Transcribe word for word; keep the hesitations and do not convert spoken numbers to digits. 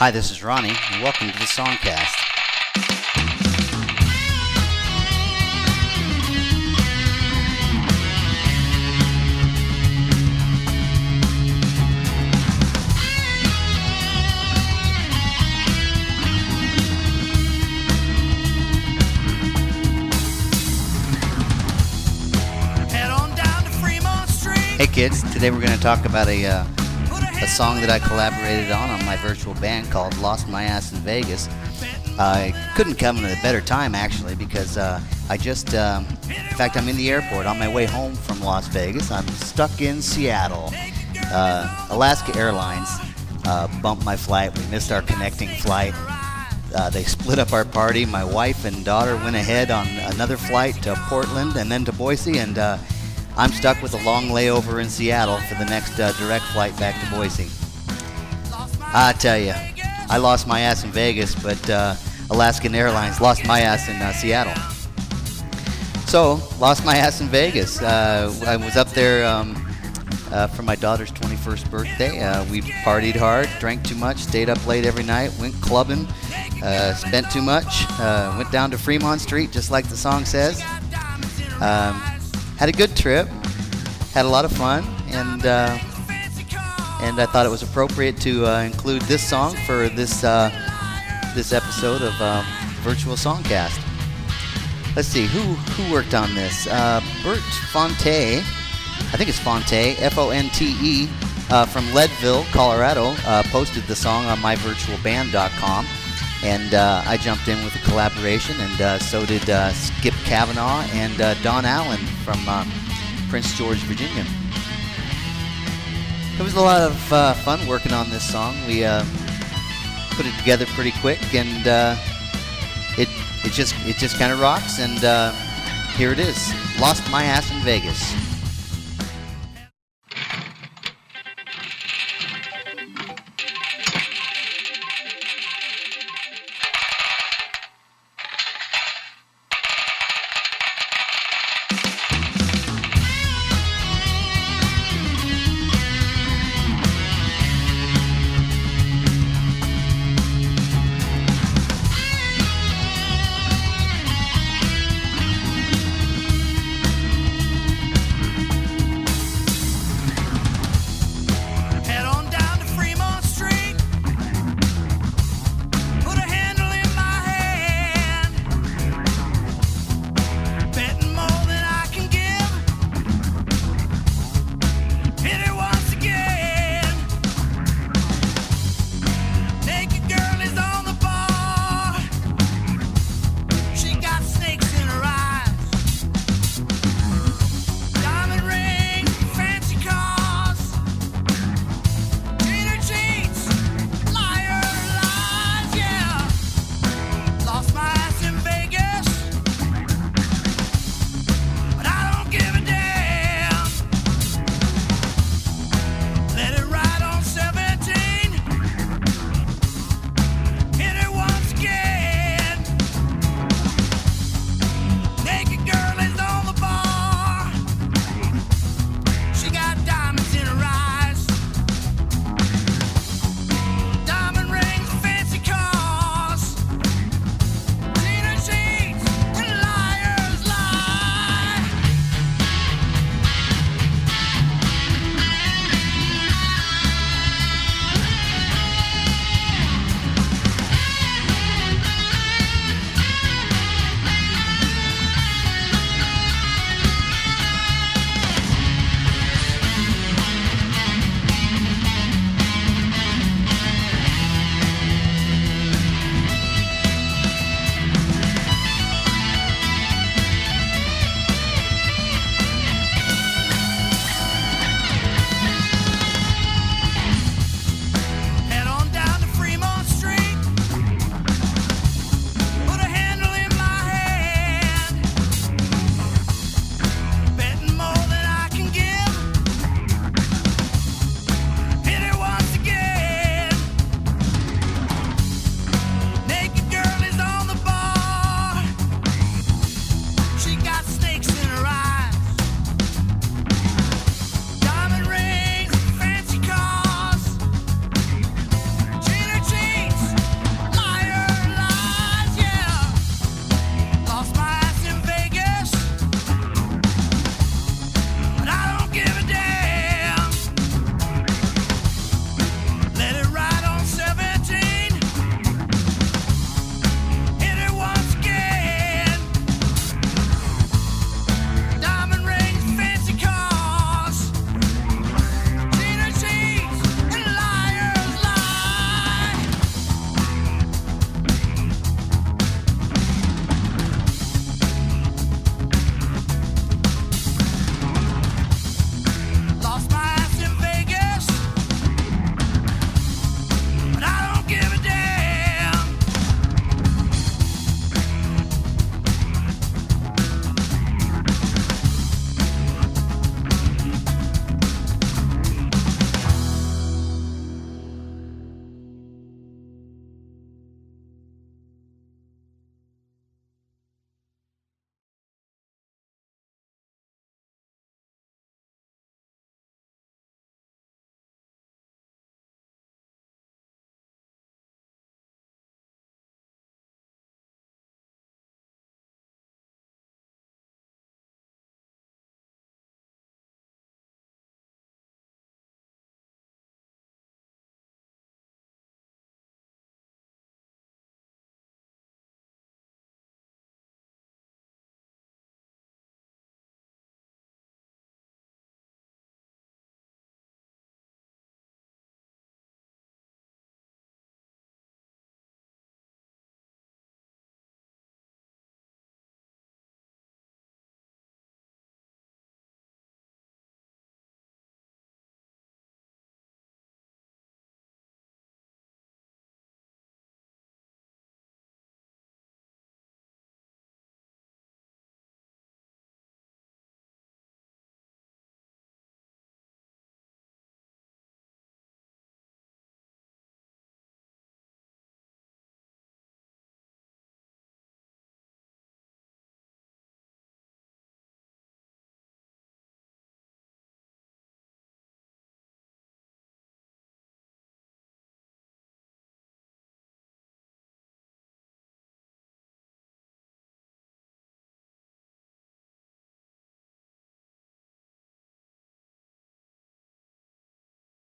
Hi, this is Ronnie, and welcome to the Songcast. Hey kids, today we're going to talk about a uh, a song that I collaborated on on my virtual band called Lost My Ass in Vegas. I couldn't come at a better time actually because uh, I just, um, in fact I'm in the airport on my way home from Las Vegas. I'm stuck in Seattle. Uh, Alaska Airlines uh, bumped my flight. We missed our connecting flight. Uh, they split up our party. My wife and daughter went ahead on another flight to Portland and then to Boise, and uh, I'm stuck with a long layover in Seattle for the next uh, direct flight back to Boise. I tell you, I lost my ass in Vegas, but uh, Alaska Airlines lost my ass in uh, Seattle. So, lost my ass in Vegas. Uh, I was up there um, uh, for my daughter's twenty-first birthday. Uh, we partied hard, drank too much, stayed up late every night, went clubbing, uh, spent too much, uh, went down to Fremont Street, just like the song says. Um, Had a good trip, had a lot of fun, and uh, and I thought it was appropriate to uh, include this song for this uh, this episode of uh, Virtual Songcast. Let's see, who who worked on this? Uh, Bert Fonte, I think it's Fonte, F O N T E, uh, from Leadville, Colorado, uh, posted the song on my virtual band dot com, and uh, I jumped in with a collaboration, and uh, so did uh, Skip Cavanaugh and uh, Don Allen from uh, Prince George, Virginia. It was a lot of uh, fun working on this song. We uh, put it together pretty quick, and uh, it it just it just kind of rocks. And uh, here it is, Lost My Ass in Vegas.